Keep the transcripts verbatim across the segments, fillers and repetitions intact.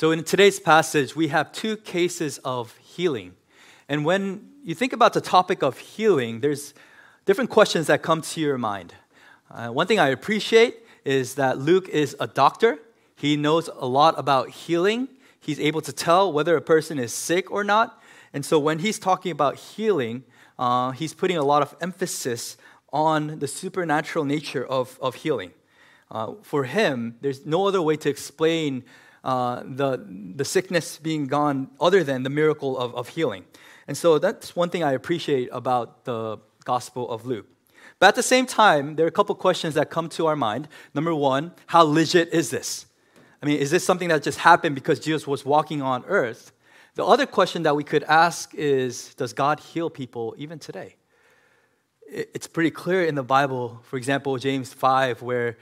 So in today's passage, we have two cases of healing. And when you think about the topic of healing, there's different questions that come to your mind. Uh, one thing I appreciate is that Luke is a doctor. He knows a lot about healing. He's able to tell whether a person is sick or not. And so when he's talking about healing, uh, he's putting a lot of emphasis on the supernatural nature of, of healing. Uh, for him, there's no other way to explain Uh, the the sickness being gone other than the miracle of, of healing. And so that's one thing I appreciate about the Gospel of Luke. But at the same time, there are a couple questions that come to our mind. Number one, how legit is this? I mean, is this something that just happened because Jesus was walking on earth? The other question that we could ask is, does God heal people even today? It's pretty clear in the Bible, for example, James five, where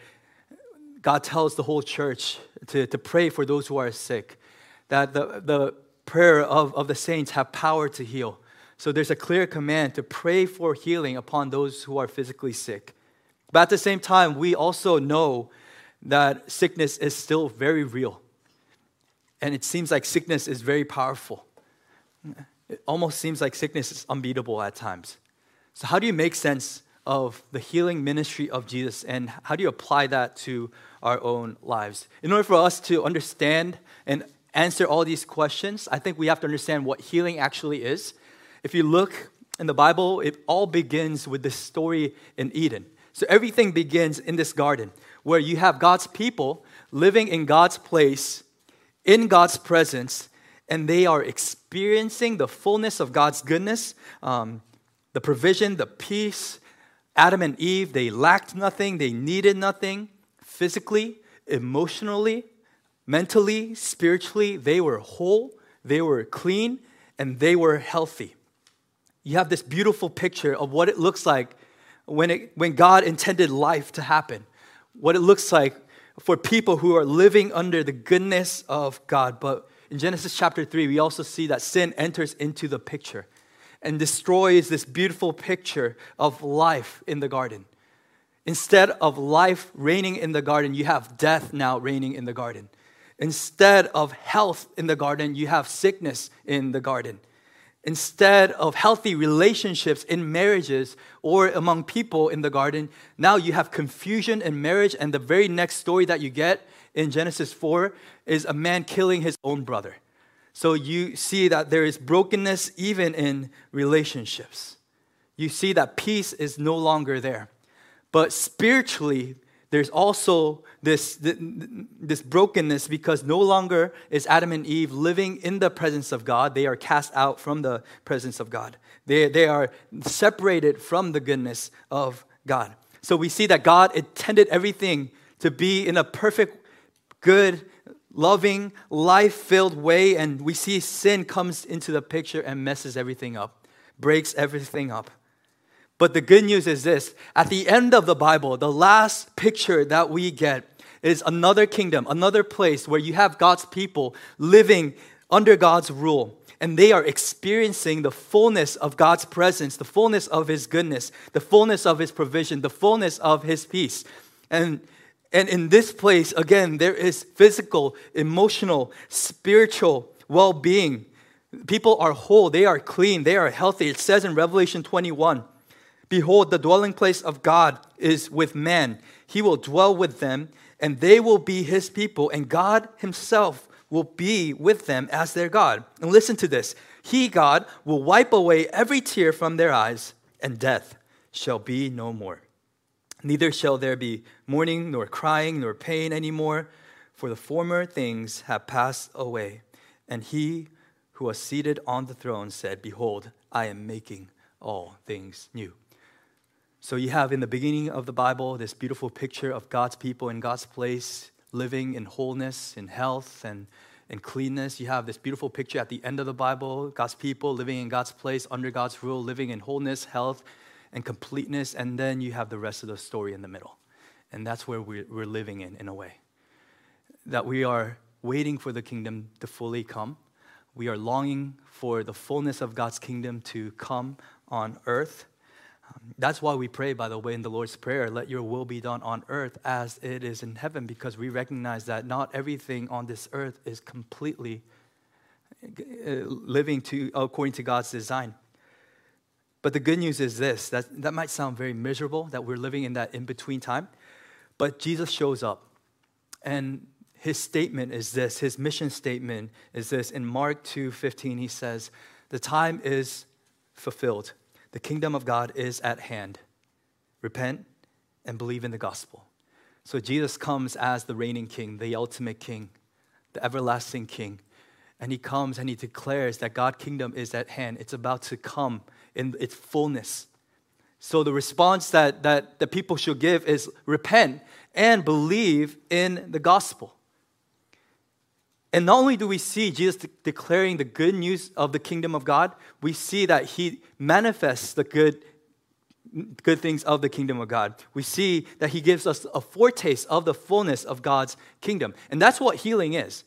God tells the whole church to, to pray for those who are sick, that the, the prayer of, of the saints have power to heal. So there's a clear command to pray for healing upon those who are physically sick. But at the same time, we also know that sickness is still very real. And it seems like sickness is very powerful. It almost seems like sickness is unbeatable at times. So how do you make sense of the healing ministry of Jesus, and how do you apply that to our own lives? In order for us to understand and answer all these questions, I think we have to understand what healing actually is. If you look in the Bible, it all begins with this story in Eden. So everything begins in this garden, where you have God's people living in God's place, in God's presence, and they are experiencing the fullness of God's goodness, um, the provision, the peace. Adam and Eve, they lacked nothing, they needed nothing. Physically, emotionally, mentally, spiritually, they were whole, they were clean, and they were healthy. You have this beautiful picture of what it looks like when, it, when God intended life to happen, what it looks like for people who are living under the goodness of God. But in Genesis chapter three, we also see that sin enters into the picture and destroys this beautiful picture of life in the garden. Instead of life reigning in the garden, you have death now reigning in the garden. Instead of health in the garden, you have sickness in the garden. Instead of healthy relationships in marriages or among people in the garden, now you have confusion in marriage, and the very next story that you get in Genesis four is a man killing his own brother. So you see that there is brokenness even in relationships. You see that peace is no longer there. But spiritually, there's also this, this brokenness because no longer is Adam and Eve living in the presence of God. They are cast out from the presence of God. They, they are separated from the goodness of God. So we see that God intended everything to be in a perfect, good, loving, life-filled way, and we see sin comes into the picture and messes everything up, breaks everything up. But the good news is this: at the end of the Bible, the last picture that we get is another kingdom, another place where you have God's people living under God's rule, and they are experiencing the fullness of God's presence, the fullness of His goodness, the fullness of His provision, the fullness of His peace. And And in this place, again, there is physical, emotional, spiritual well-being. People are whole, they are clean, they are healthy. It says in Revelation twenty-one, "Behold, the dwelling place of God is with man. He will dwell with them, and they will be His people, and God Himself will be with them as their God." And listen to this: "He, God, will wipe away every tear from their eyes, and death shall be no more. Neither shall there be mourning, nor crying, nor pain anymore, for the former things have passed away." And He who was seated on the throne said, "Behold, I am making all things new." So you have in the beginning of the Bible this beautiful picture of God's people in God's place, living in wholeness, in health, and in cleanness. You have this beautiful picture at the end of the Bible, God's people living in God's place, under God's rule, living in wholeness, health, and completeness, and then you have the rest of the story in the middle. And that's where we're, we're living in, in a way. That we are waiting for the kingdom to fully come. We are longing for the fullness of God's kingdom to come on earth. Um, that's why we pray, by the way, in the Lord's Prayer, let your will be done on earth as it is in heaven, because we recognize that not everything on this earth is completely living to according to God's design. But the good news is this, that, that might sound very miserable, that we're living in that in-between time, but Jesus shows up. And his statement is this, his mission statement is this. In Mark two fifteen, he says, the time is fulfilled. The kingdom of God is at hand. Repent and believe in the gospel. So Jesus comes as the reigning king, the ultimate king, the everlasting king. And he comes and he declares that God's kingdom is at hand. It's about to come in its fullness. So the response that, that the people should give is repent and believe in the gospel. And not only do we see Jesus de- declaring the good news of the kingdom of God, we see that he manifests the good, good things of the kingdom of God. We see that he gives us a foretaste of the fullness of God's kingdom. And that's what healing is.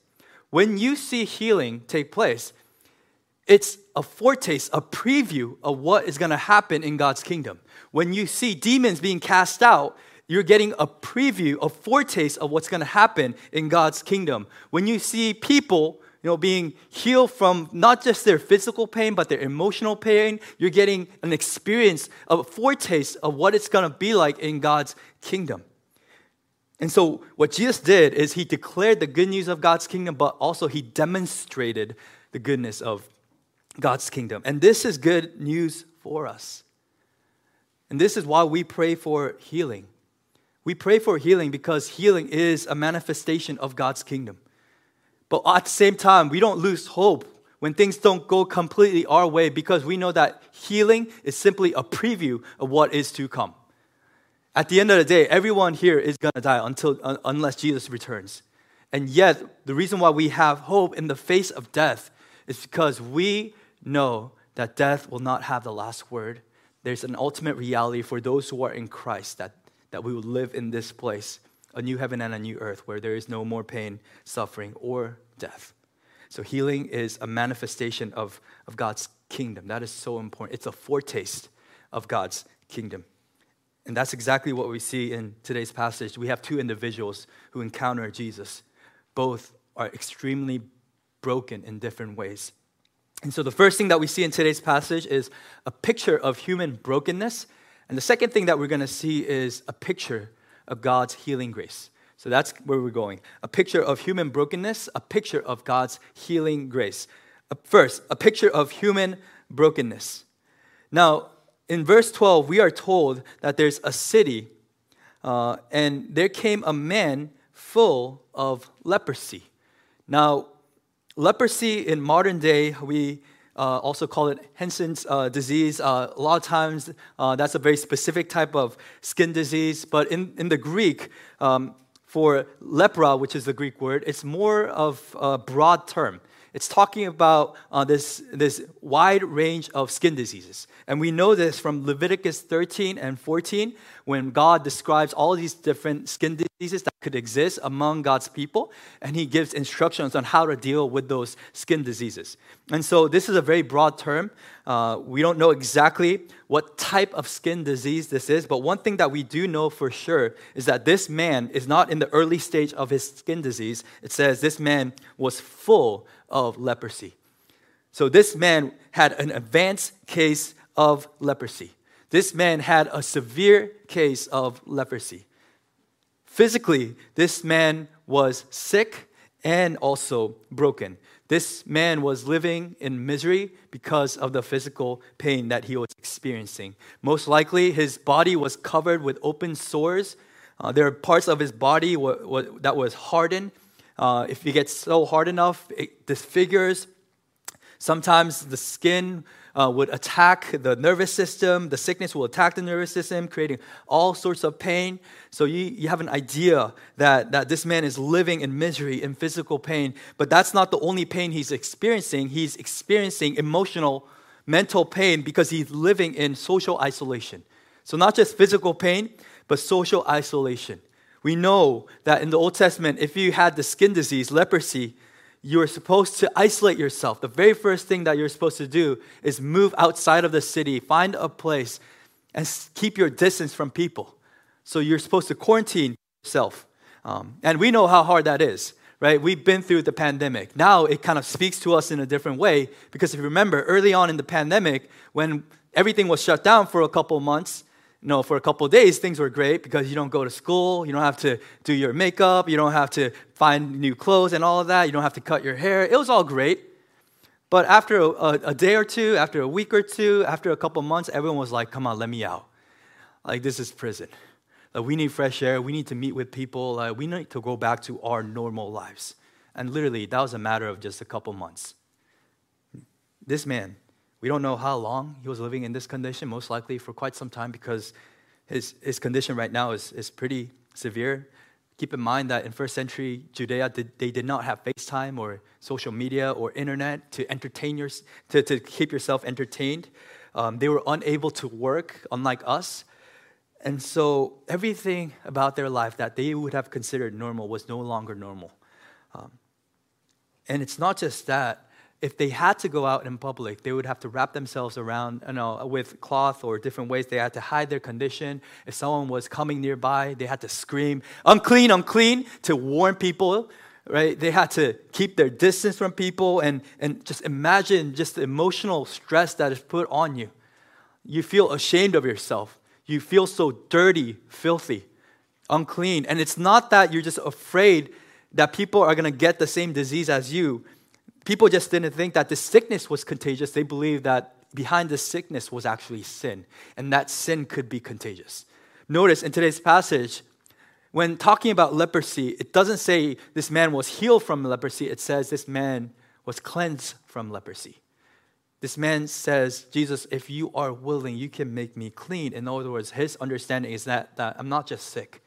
When you see healing take place, it's a foretaste, a preview of what is going to happen in God's kingdom. When you see demons being cast out, you're getting a preview, a foretaste of what's going to happen in God's kingdom. When you see people, you know, being healed from not just their physical pain, but their emotional pain, you're getting an experience, a foretaste of what it's going to be like in God's kingdom. And so what Jesus did is he declared the good news of God's kingdom, but also he demonstrated the goodness of God's kingdom. And this is good news for us. And this is why we pray for healing. We pray for healing because healing is a manifestation of God's kingdom. But at the same time, we don't lose hope when things don't go completely our way, because we know that healing is simply a preview of what is to come. At the end of the day, everyone here is going to die until uh, unless Jesus returns. And yet, the reason why we have hope in the face of death is because we know that death will not have the last word. There's an ultimate reality for those who are in Christ, that, that we will live in this place, a new heaven and a new earth, where there is no more pain, suffering, or death. So healing is a manifestation of, of God's kingdom. That is so important. It's a foretaste of God's kingdom. And that's exactly what we see in today's passage. We have two individuals who encounter Jesus. Both are extremely broken in different ways. And so the first thing that we see in today's passage is a picture of human brokenness. And the second thing that we're going to see is a picture of God's healing grace. So that's where we're going. A picture of human brokenness, a picture of God's healing grace. First, a picture of human brokenness. Now, in verse twelve, we are told that there's a city, uh, and there came a man full of leprosy. Now, leprosy in modern day, we uh, also call it Hansen's uh, disease. Uh, a lot of times, uh, that's a very specific type of skin disease. But in, in the Greek, um, for lepra, which is the Greek word, it's more of a broad term. It's talking about uh, this, this wide range of skin diseases. And we know this from Leviticus thirteen and fourteen, when God describes all these different skin diseases that could exist among God's people, and he gives instructions on how to deal with those skin diseases. And so this is a very broad term. Uh, we don't know exactly what type of skin disease this is, but one thing that we do know for sure is that this man is not in the early stage of his skin disease. It says this man was full of leprosy. So this man had an advanced case of leprosy. This man had a severe case of leprosy. Physically, this man was sick and also broken. This man was living in misery because of the physical pain that he was experiencing. Most likely, his body was covered with open sores. Uh, there are parts of his body w- w- that was hardened. Uh, if it gets so hard enough, it disfigures. Sometimes the skin uh, would attack the nervous system. The sickness will attack the nervous system, creating all sorts of pain. So you, you have an idea that, that this man is living in misery, in physical pain. But that's not the only pain he's experiencing. He's experiencing emotional, mental pain because he's living in social isolation. So not just physical pain, but social isolation. We know that in the Old Testament, if you had the skin disease, leprosy, you are supposed to isolate yourself. The very first thing that you're supposed to do is move outside of the city, find a place and keep your distance from people. So you're supposed to quarantine yourself. Um, and we know how hard that is, right? We've been through the pandemic. Now it kind of speaks to us in a different way, because if you remember, early on in the pandemic, when everything was shut down for a couple months, you know, for a couple days, things were great because you don't go to school, you don't have to do your makeup, you don't have to find new clothes and all of that, you don't have to cut your hair. It was all great. But after a, a, a day or two, after a week or two, after a couple months, everyone was like, come on, let me out. Like, this is prison. Like, we need fresh air. We need to meet with people. Like, we need to go back to our normal lives. And literally, that was a matter of just a couple months. This man, we don't know how long he was living in this condition, most likely for quite some time, because his, his condition right now is, is pretty severe. Keep in mind that in first century Judea, they did not have FaceTime or social media or internet to entertain your, to, to keep yourself entertained. Um, they were unable to work, unlike us. And so everything about their life that they would have considered normal was no longer normal. Um, and it's not just that. If they had to go out in public, they would have to wrap themselves around, you know, with cloth or different ways. They had to hide their condition. If someone was coming nearby, they had to scream, unclean, unclean, to warn people, right? They had to keep their distance from people, and, and just imagine just the emotional stress that is put on you. You feel ashamed of yourself. You feel so dirty, filthy, unclean. And it's not that you're just afraid that people are going to get the same disease as you. People just didn't think that the sickness was contagious. They believed that behind the sickness was actually sin, and that sin could be contagious. Notice in today's passage, when talking about leprosy, it doesn't say this man was healed from leprosy. It says this man was cleansed from leprosy. This man says, Jesus, if you are willing, you can make me clean. In other words, his understanding is that, that I'm not just sick,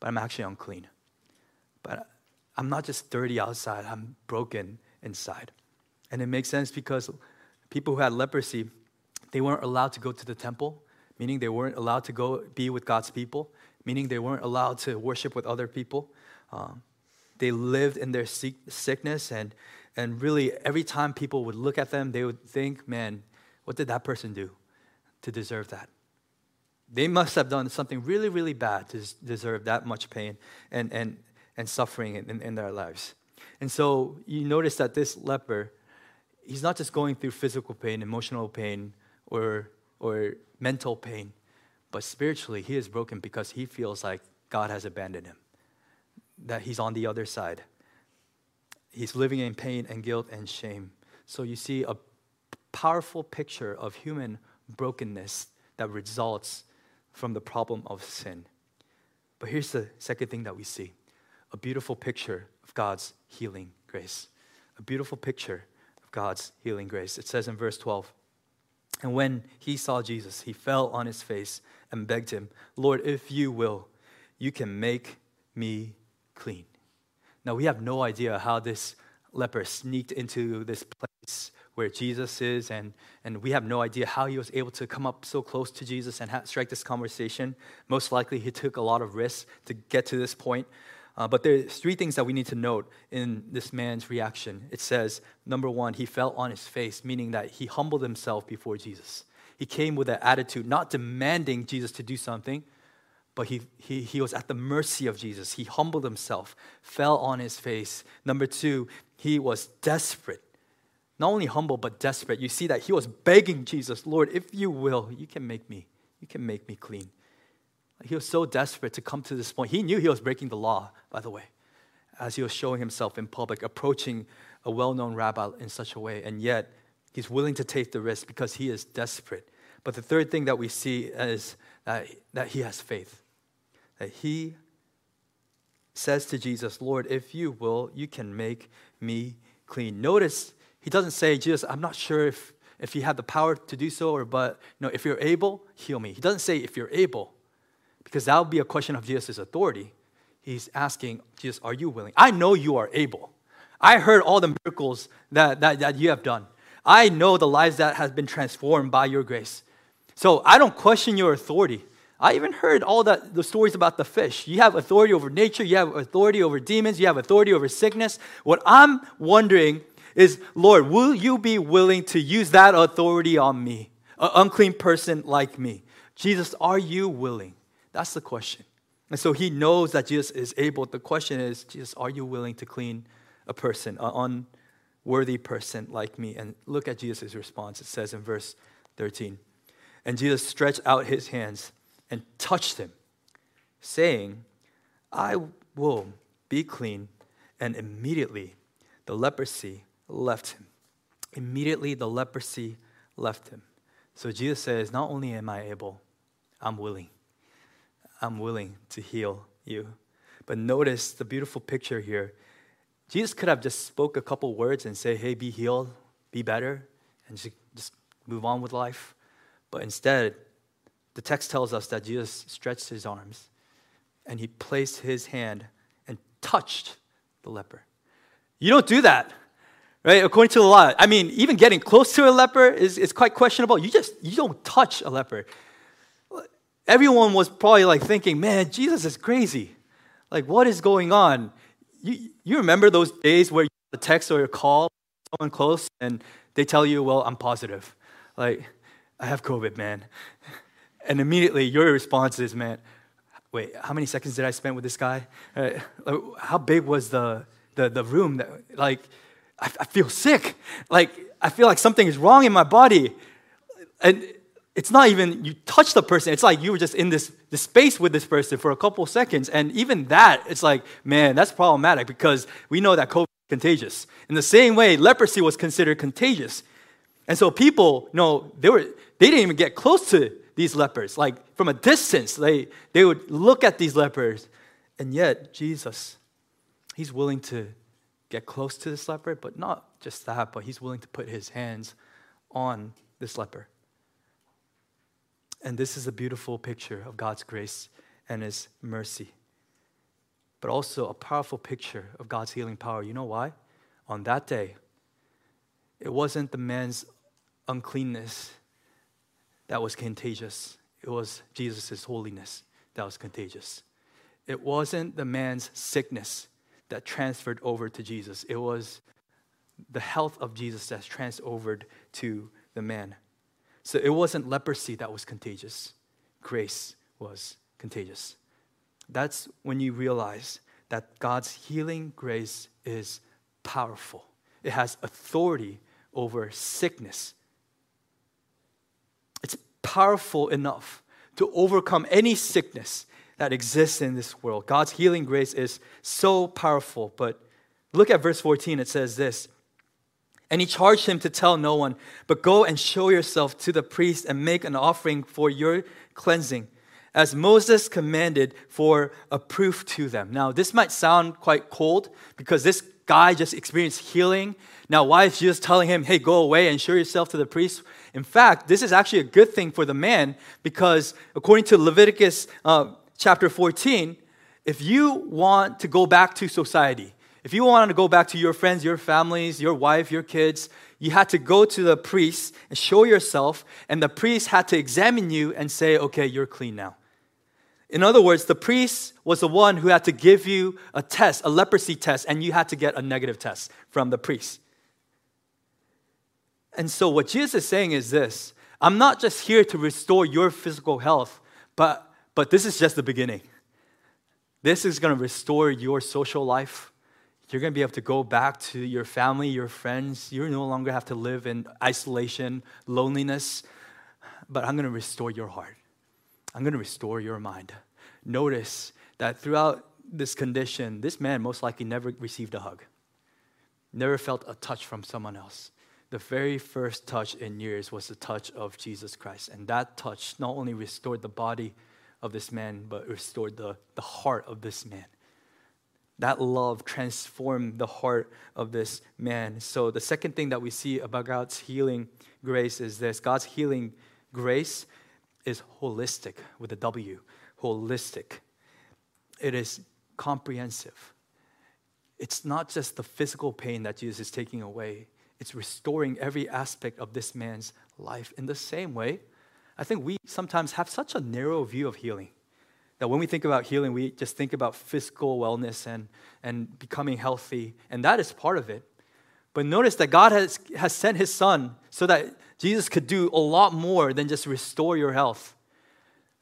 but I'm actually unclean. But I'm not just dirty outside. I'm broken inside. And it makes sense because people who had leprosy, they weren't allowed to go to the temple, meaning they weren't allowed to go be with God's people, meaning they weren't allowed to worship with other people. Um, they lived in their sickness, and and really every time people would look at them, they would think, man, what did that person do to deserve that? They must have done something really, really bad to deserve that much pain and and, and suffering in, in their lives. And so you notice that this leper, he's not just going through physical pain, emotional pain, or or mental pain, but spiritually he is broken because he feels like God has abandoned him, that he's on the other side. He's living in pain and guilt and shame. So you see a powerful picture of human brokenness that results from the problem of sin. But here's the second thing that we see, a beautiful picture of God's healing grace. A beautiful picture of God's healing grace. It says in verse twelve, and when he saw Jesus, he fell on his face and begged him, Lord, if you will, you can make me clean. Now, we have no idea how this leper sneaked into this place where Jesus is, and, and we have no idea how he was able to come up so close to Jesus and ha- strike this conversation. Most likely, he took a lot of risks to get to this point. Uh, but there's three things that we need to note in this man's reaction. It says, number one, he fell on his face, meaning that he humbled himself before Jesus. He came with an attitude, not demanding Jesus to do something, but he, he, he was at the mercy of Jesus. He humbled himself, fell on his face. Number two, he was desperate. Not only humble, but desperate. You see that he was begging Jesus, Lord, if you will, you can make me, you can make me clean. He was so desperate to come to this point. He knew he was breaking the law, by the way, as he was showing himself in public, approaching a well-known rabbi in such a way. And yet, he's willing to take the risk because he is desperate. But the third thing that we see is that, that he has faith. That he says to Jesus, Lord, if you will, you can make me clean. Notice, he doesn't say, Jesus, I'm not sure if, if you have the power to do so, or but no, if you're able, heal me. He doesn't say, if you're able, because that would be a question of Jesus' authority. He's asking, Jesus, are you willing? I know you are able. I heard all the miracles that, that, that you have done. I know the lives that have been transformed by your grace. So I don't question your authority. I even heard all that, the stories about the fish. You have authority over nature. You have authority over demons. You have authority over sickness. What I'm wondering is, Lord, will you be willing to use that authority on me, an unclean person like me? Jesus, are you willing? That's the question. And so he knows that Jesus is able. The question is, Jesus, are you willing to clean a person, an unworthy person like me? And look at Jesus' response. It says in verse thirteen, and Jesus stretched out his hands and touched him, saying, I will be clean. And immediately the leprosy left him. Immediately the leprosy left him. So Jesus says, not only am I able, I'm willing. I'm willing to heal you. But notice the beautiful picture here. Jesus could have just spoke a couple words and say, hey, be healed, be better, and just move on with life. But instead, the text tells us that Jesus stretched his arms and he placed his hand and touched the leper. You don't do that, right? According to the law. I mean, even getting close to a leper is, is quite questionable. You just, you don't touch a leper. Everyone was probably like thinking, man, Jesus is crazy. Like, what is going on? You you remember those days where you get a text or a call from someone close and they tell you, well, I'm positive. Like, I have COVID, man. And immediately your response is, man, wait, how many seconds did I spend with this guy? Uh, how big was the, the, the room? That, like, I, I feel sick. Like, I feel like something is wrong in my body. And it's not even you touch the person. It's like you were just in this, this space with this person for a couple seconds. And even that, it's like, man, that's problematic because we know that COVID is contagious. In the same way, leprosy was considered contagious. And so people, you know, they were they didn't even get close to these lepers. Like from a distance, they, they would look at these lepers. And yet Jesus, he's willing to get close to this leper, but not just that, but he's willing to put his hands on this leper. And this is a beautiful picture of God's grace and his mercy, but also a powerful picture of God's healing power. You know why? On that day, it wasn't the man's uncleanness that was contagious. It was Jesus' holiness that was contagious. It wasn't the man's sickness that transferred over to Jesus. It was the health of Jesus that's transferred over to the man. So it wasn't leprosy that was contagious. Grace was contagious. That's when you realize that God's healing grace is powerful. It has authority over sickness. It's powerful enough to overcome any sickness that exists in this world. God's healing grace is so powerful. But look at verse fourteen. It says this. And he charged him to tell no one, but go and show yourself to the priest and make an offering for your cleansing, as Moses commanded, for a proof to them. Now, this might sound quite cold because this guy just experienced healing. Now, why is Jesus telling him, hey, go away and show yourself to the priest? In fact, this is actually a good thing for the man because according to Leviticus uh, chapter fourteen, if you want to go back to society, if you wanted to go back to your friends, your families, your wife, your kids, you had to go to the priest and show yourself, and the priest had to examine you and say, okay, you're clean now. In other words, the priest was the one who had to give you a test, a leprosy test, and you had to get a negative test from the priest. And so what Jesus is saying is this, I'm not just here to restore your physical health, but, but this is just the beginning. This is going to restore your social life. You're going to be able to go back to your family, your friends. You no longer have to live in isolation, loneliness. But I'm going to restore your heart. I'm going to restore your mind. Notice that throughout this condition, this man most likely never received a hug, never felt a touch from someone else. The very first touch in years was the touch of Jesus Christ. And that touch not only restored the body of this man, but restored the, the heart of this man. That love transformed the heart of this man. So the second thing that we see about God's healing grace is this. God's healing grace is holistic, with a W, holistic. It is comprehensive. It's not just the physical pain that Jesus is taking away. It's restoring every aspect of this man's life. In the same way, I think we sometimes have such a narrow view of healing. That when we think about healing, we just think about physical wellness and, and becoming healthy. And that is part of it. But notice that God has, has sent his son so that Jesus could do a lot more than just restore your health.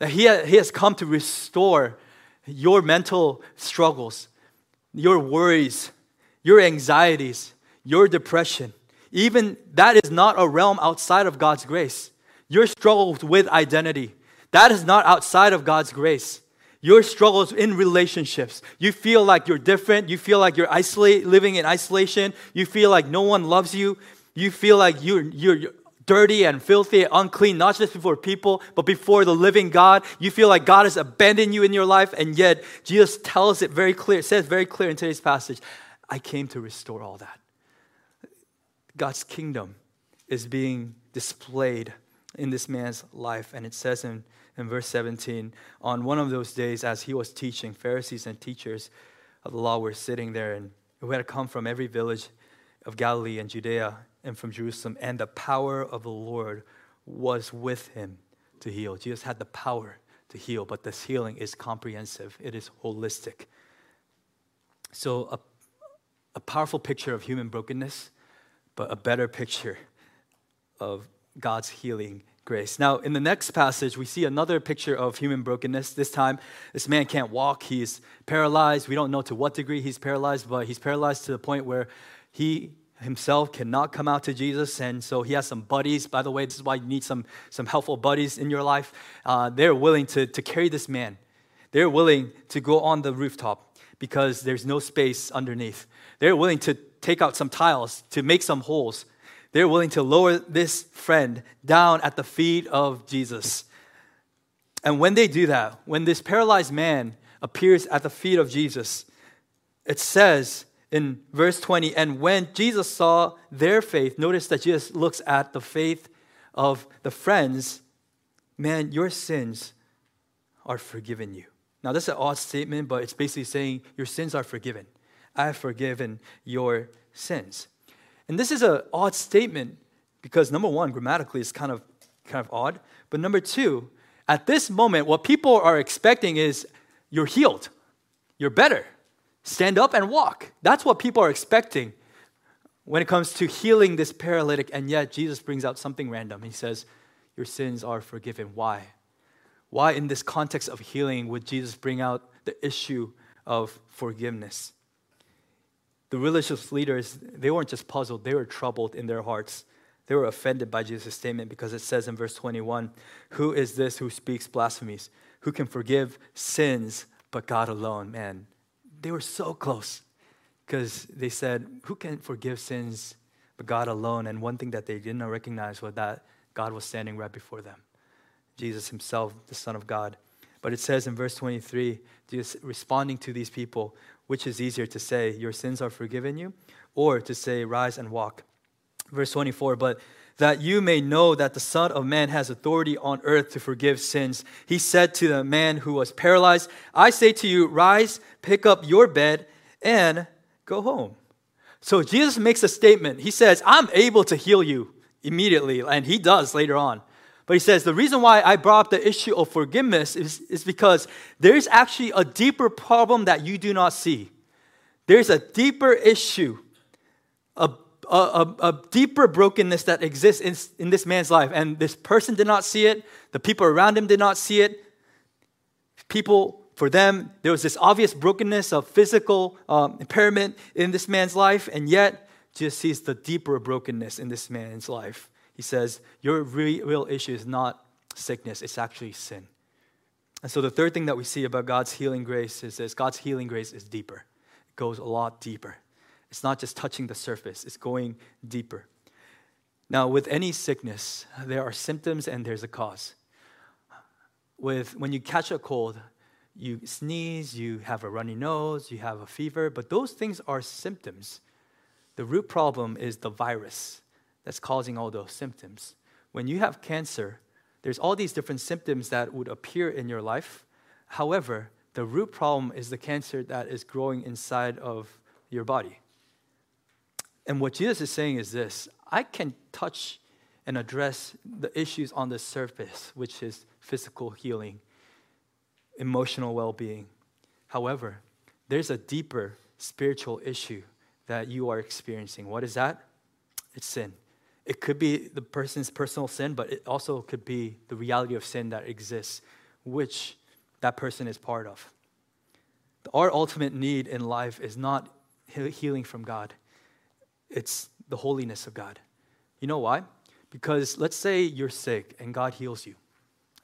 That he has come to restore your mental struggles, your worries, your anxieties, your depression. Even that is not a realm outside of God's grace. Your struggles with identity, that is not outside of God's grace. Your struggles in relationships, you feel like you're different, you feel like you're isolate, living in isolation, you feel like no one loves you, you feel like you're, you're dirty and filthy and unclean, not just before people, but before the living God. You feel like God has abandoned you in your life, and yet Jesus tells it very clear, says very clear in today's passage, I came to restore all that. God's kingdom is being displayed in this man's life, and it says in In verse seventeen, on one of those days as he was teaching, Pharisees and teachers of the law were sitting there, and who had come from every village of Galilee and Judea and from Jerusalem, and the power of the Lord was with him to heal. Jesus had the power to heal, but this healing is comprehensive. It is holistic. So a, a powerful picture of human brokenness, but a better picture of God's healing grace. Now, in the next passage, we see another picture of human brokenness. This time, this man can't walk. He's paralyzed. We don't know to what degree he's paralyzed, but he's paralyzed to the point where he himself cannot come out to Jesus. And so he has some buddies. By the way, this is why you need some, some helpful buddies in your life. Uh, they're willing to, to carry this man. They're willing to go on the rooftop because there's no space underneath. They're willing to take out some tiles to make some holes. They're willing to lower this friend down at the feet of Jesus. And when they do that, when this paralyzed man appears at the feet of Jesus, it says in verse twenty, and when Jesus saw their faith, notice that Jesus looks at the faith of the friends, man, your sins are forgiven you. Now, that's an odd statement, but it's basically saying your sins are forgiven. I have forgiven your sins. And this is an odd statement because, number one, grammatically it's kind of kind of odd. But number two, at this moment, what people are expecting is you're healed. You're better. Stand up and walk. That's what people are expecting when it comes to healing this paralytic. And yet Jesus brings out something random. He says, your sins are forgiven. Why? Why in this context of healing would Jesus bring out the issue of forgiveness? The religious leaders, they weren't just puzzled, they were troubled in their hearts. They were offended by Jesus' statement because it says in verse twenty-one, who is this who speaks blasphemies? Who can forgive sins but God alone? Man, they were so close because they said, who can forgive sins but God alone? And one thing that they didn't recognize was that God was standing right before them. Jesus himself, the Son of God. But it says in verse twenty-three, Jesus responding to these people, which is easier to say, your sins are forgiven you, or to say, rise and walk. Verse twenty-four, but that you may know that the Son of Man has authority on earth to forgive sins. He said to the man who was paralyzed, I say to you, rise, pick up your bed, and go home. So Jesus makes a statement. He says, I'm able to heal you immediately, and he does later on. But he says, the reason why I brought up the issue of forgiveness is, is because there's actually a deeper problem that you do not see. There's a deeper issue, a, a, a, a deeper brokenness that exists in, in this man's life. And this person did not see it. The people around him did not see it. People, for them, there was this obvious brokenness of physical um, impairment in this man's life. And yet, Jesus sees the deeper brokenness in this man's life. He says, your real issue is not sickness, it's actually sin. And so the third thing that we see about God's healing grace is this. God's healing grace is deeper. It goes a lot deeper. It's not just touching the surface, it's going deeper. Now, with any sickness, there are symptoms and there's a cause. With when you catch a cold, you sneeze, you have a runny nose, you have a fever, but those things are symptoms. The root problem is the virus that's causing all those symptoms. When you have cancer, there's all these different symptoms that would appear in your life. However, the root problem is the cancer that is growing inside of your body. And what Jesus is saying is this, I can touch and address the issues on the surface, which is physical healing, emotional well-being. However, there's a deeper spiritual issue that you are experiencing. What is that? It's sin. It could be the person's personal sin, but it also could be the reality of sin that exists which that person is part of. Our ultimate need in life is not healing from God. It's the holiness of God. You know why? Because let's say you're sick and God heals you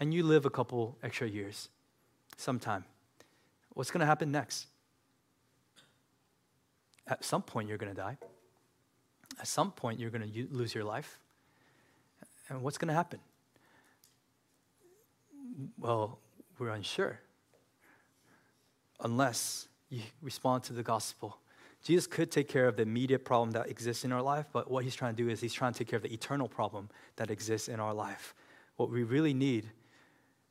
and you live a couple extra years, sometime. What's going to happen next? At some point, you're going to die. At some point, you're going to lose your life. And what's going to happen? Well, we're unsure. Unless you respond to the gospel. Jesus could take care of the immediate problem that exists in our life, but what he's trying to do is he's trying to take care of the eternal problem that exists in our life. What we really need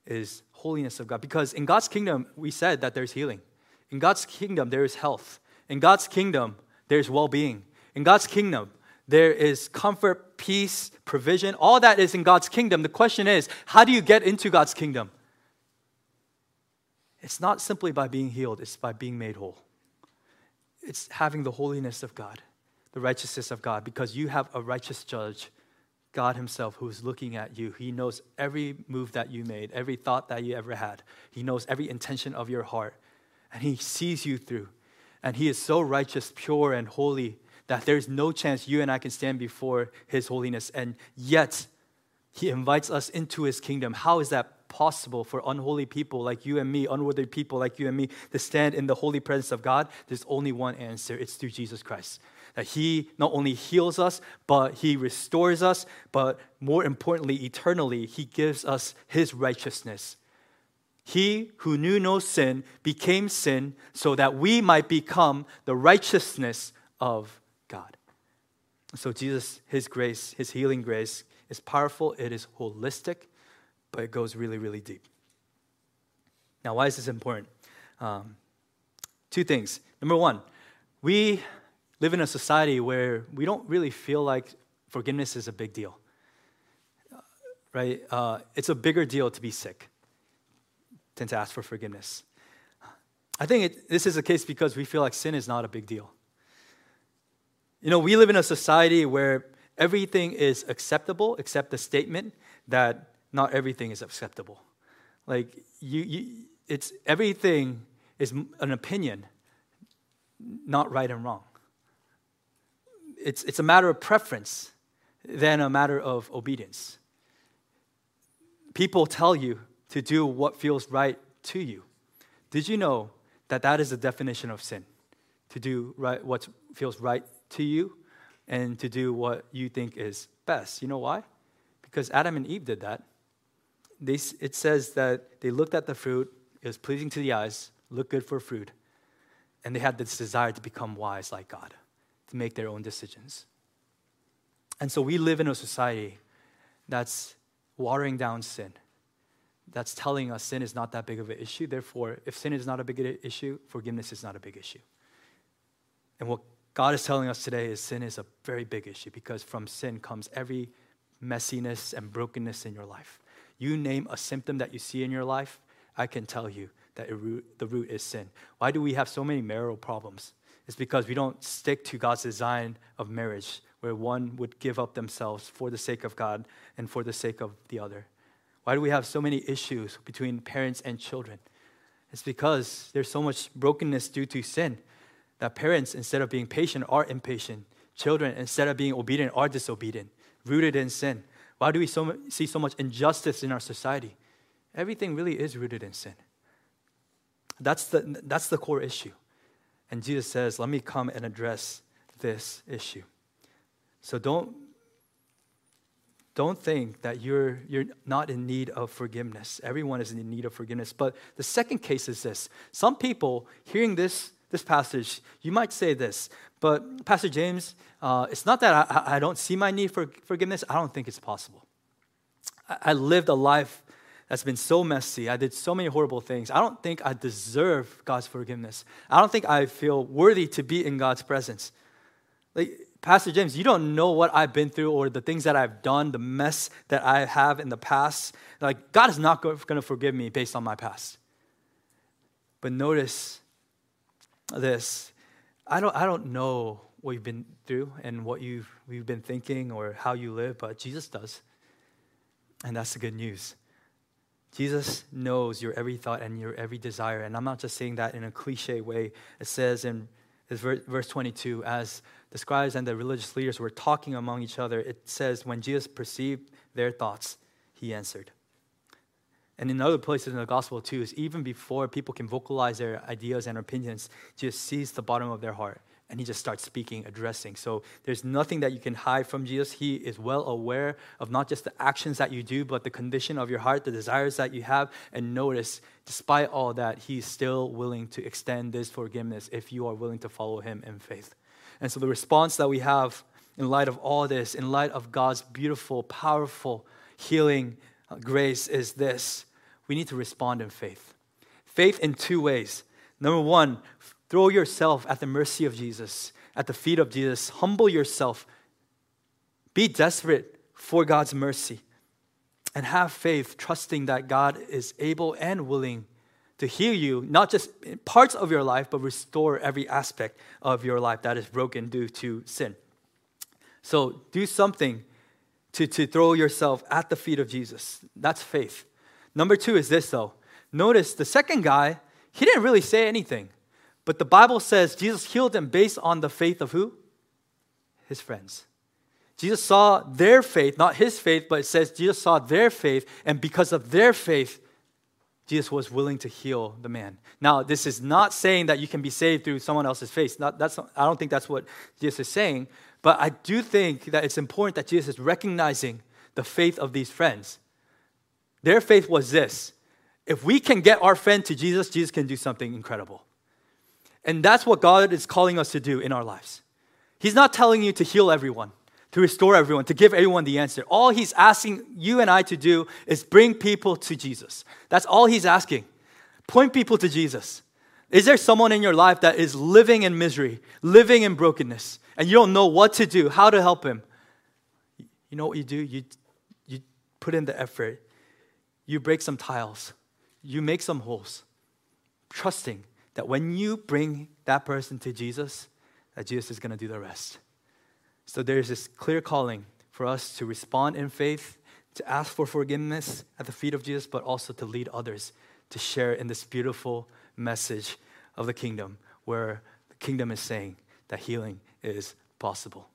is holiness of God. Because in God's kingdom, we said that there's healing. In God's kingdom, there is health. In God's kingdom, there's well-being. In God's kingdom, there is comfort, peace, provision. All that is in God's kingdom. The question is, how do you get into God's kingdom? It's not simply by being healed. It's by being made whole. It's having the holiness of God, the righteousness of God, because you have a righteous judge, God himself, who is looking at you. He knows every move that you made, every thought that you ever had. He knows every intention of your heart, and he sees you through. And he is so righteous, pure, and holy that there's no chance you and I can stand before his holiness. And yet, he invites us into his kingdom. How is that possible for unholy people like you and me, unworthy people like you and me, to stand in the holy presence of God? There's only one answer. It's through Jesus Christ. That he not only heals us, but he restores us. But more importantly, eternally, he gives us his righteousness. He who knew no sin became sin so that we might become the righteousness of God. So Jesus, his grace, his healing grace is powerful. It is holistic, but it goes really, really deep. Now, why is this important? Um, two things. Number one, we live in a society where we don't really feel like forgiveness is a big deal, right? Uh, it's a bigger deal to be sick than to ask for forgiveness. I think it, this is the case because we feel like sin is not a big deal. You know, we live in a society where everything is acceptable except the statement that not everything is acceptable. Like, you, you it's everything is an opinion, not right and wrong. It's it's a matter of preference than a matter of obedience. People tell you to do what feels right to you. Did you know that that is the definition of sin? To do right, what feels right to you and to do what you think is best. You know why? Because Adam and Eve did that. They, it says that they looked at the fruit. It was pleasing to the eyes, looked good for food. And they had this desire to become wise like God, to make their own decisions. And so we live in a society that's watering down sin. That's telling us sin is not that big of an issue. Therefore, if sin is not a big issue, forgiveness is not a big issue. And what God is telling us today is sin is a very big issue because from sin comes every messiness and brokenness in your life. You name a symptom that you see in your life, I can tell you that it root, the root is sin. Why do we have so many marital problems? It's because we don't stick to God's design of marriage where one would give up themselves for the sake of God and for the sake of the other. Why do we have so many issues between parents and children? It's because there's so much brokenness due to sin that parents, instead of being patient, are impatient. Children, instead of being obedient, are disobedient, rooted in sin. Why do we so, see so much injustice in our society? Everything really is rooted in sin. That's the, that's the core issue. And Jesus says, let me come and address this issue. So don't Don't think that you're, you're not in need of forgiveness. Everyone is in need of forgiveness. But the second case is this. Some people, hearing this, this passage, you might say this, but Pastor James, uh, it's not that I, I don't see my need for forgiveness. I don't think it's possible. I, I lived a life that's been so messy. I did so many horrible things. I don't think I deserve God's forgiveness. I don't think I feel worthy to be in God's presence. Like, Pastor James, you don't know what I've been through or the things that I've done, the mess that I have in the past. Like, God is not going to forgive me based on my past. But notice this. I don't, I don't know what you've been through and what you've, you've been thinking or how you live, but Jesus does. And that's the good news. Jesus knows your every thought and your every desire. And I'm not just saying that in a cliche way. It says in verse twenty-two, as the scribes and the religious leaders were talking among each other, it says, when Jesus perceived their thoughts, he answered. And in other places in the gospel too, is even before people can vocalize their ideas and opinions, Jesus sees the bottom of their heart. And he just starts speaking, addressing. So there's nothing that you can hide from Jesus. He is well aware of not just the actions that you do, but the condition of your heart, the desires that you have. And notice, despite all that, he's still willing to extend this forgiveness if you are willing to follow him in faith. And so the response that we have in light of all this, in light of God's beautiful, powerful healing grace is this. We need to respond in faith. Faith in two ways. Number one, throw yourself at the mercy of Jesus, at the feet of Jesus. Humble yourself. Be desperate for God's mercy. And have faith, trusting that God is able and willing to heal you, not just in parts of your life, but restore every aspect of your life that is broken due to sin. So do something to, to throw yourself at the feet of Jesus. That's faith. Number two is this, though. Notice the second guy, he didn't really say anything. But the Bible says Jesus healed them based on the faith of who? His friends. Jesus saw their faith, not his faith, but it says Jesus saw their faith, and because of their faith, Jesus was willing to heal the man. Now, this is not saying that you can be saved through someone else's faith. Not, that's, I don't think that's what Jesus is saying, but I do think that it's important that Jesus is recognizing the faith of these friends. Their faith was this: if we can get our friend to Jesus, Jesus can do something incredible. And that's what God is calling us to do in our lives. He's not telling you to heal everyone, to restore everyone, to give everyone the answer. All he's asking you and I to do is bring people to Jesus. That's all he's asking. Point people to Jesus. Is there someone in your life that is living in misery, living in brokenness, and you don't know what to do, how to help him? You know what you do? You, you put in the effort. You break some tiles. You make some holes. Trusting that when you bring that person to Jesus, that Jesus is going to do the rest. So there's this clear calling for us to respond in faith, to ask for forgiveness at the feet of Jesus, but also to lead others to share in this beautiful message of the kingdom, where the kingdom is saying that healing is possible.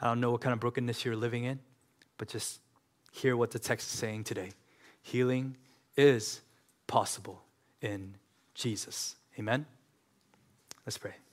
I don't know what kind of brokenness you're living in, but just hear what the text is saying today. Healing is possible in Jesus. Amen? Let's pray.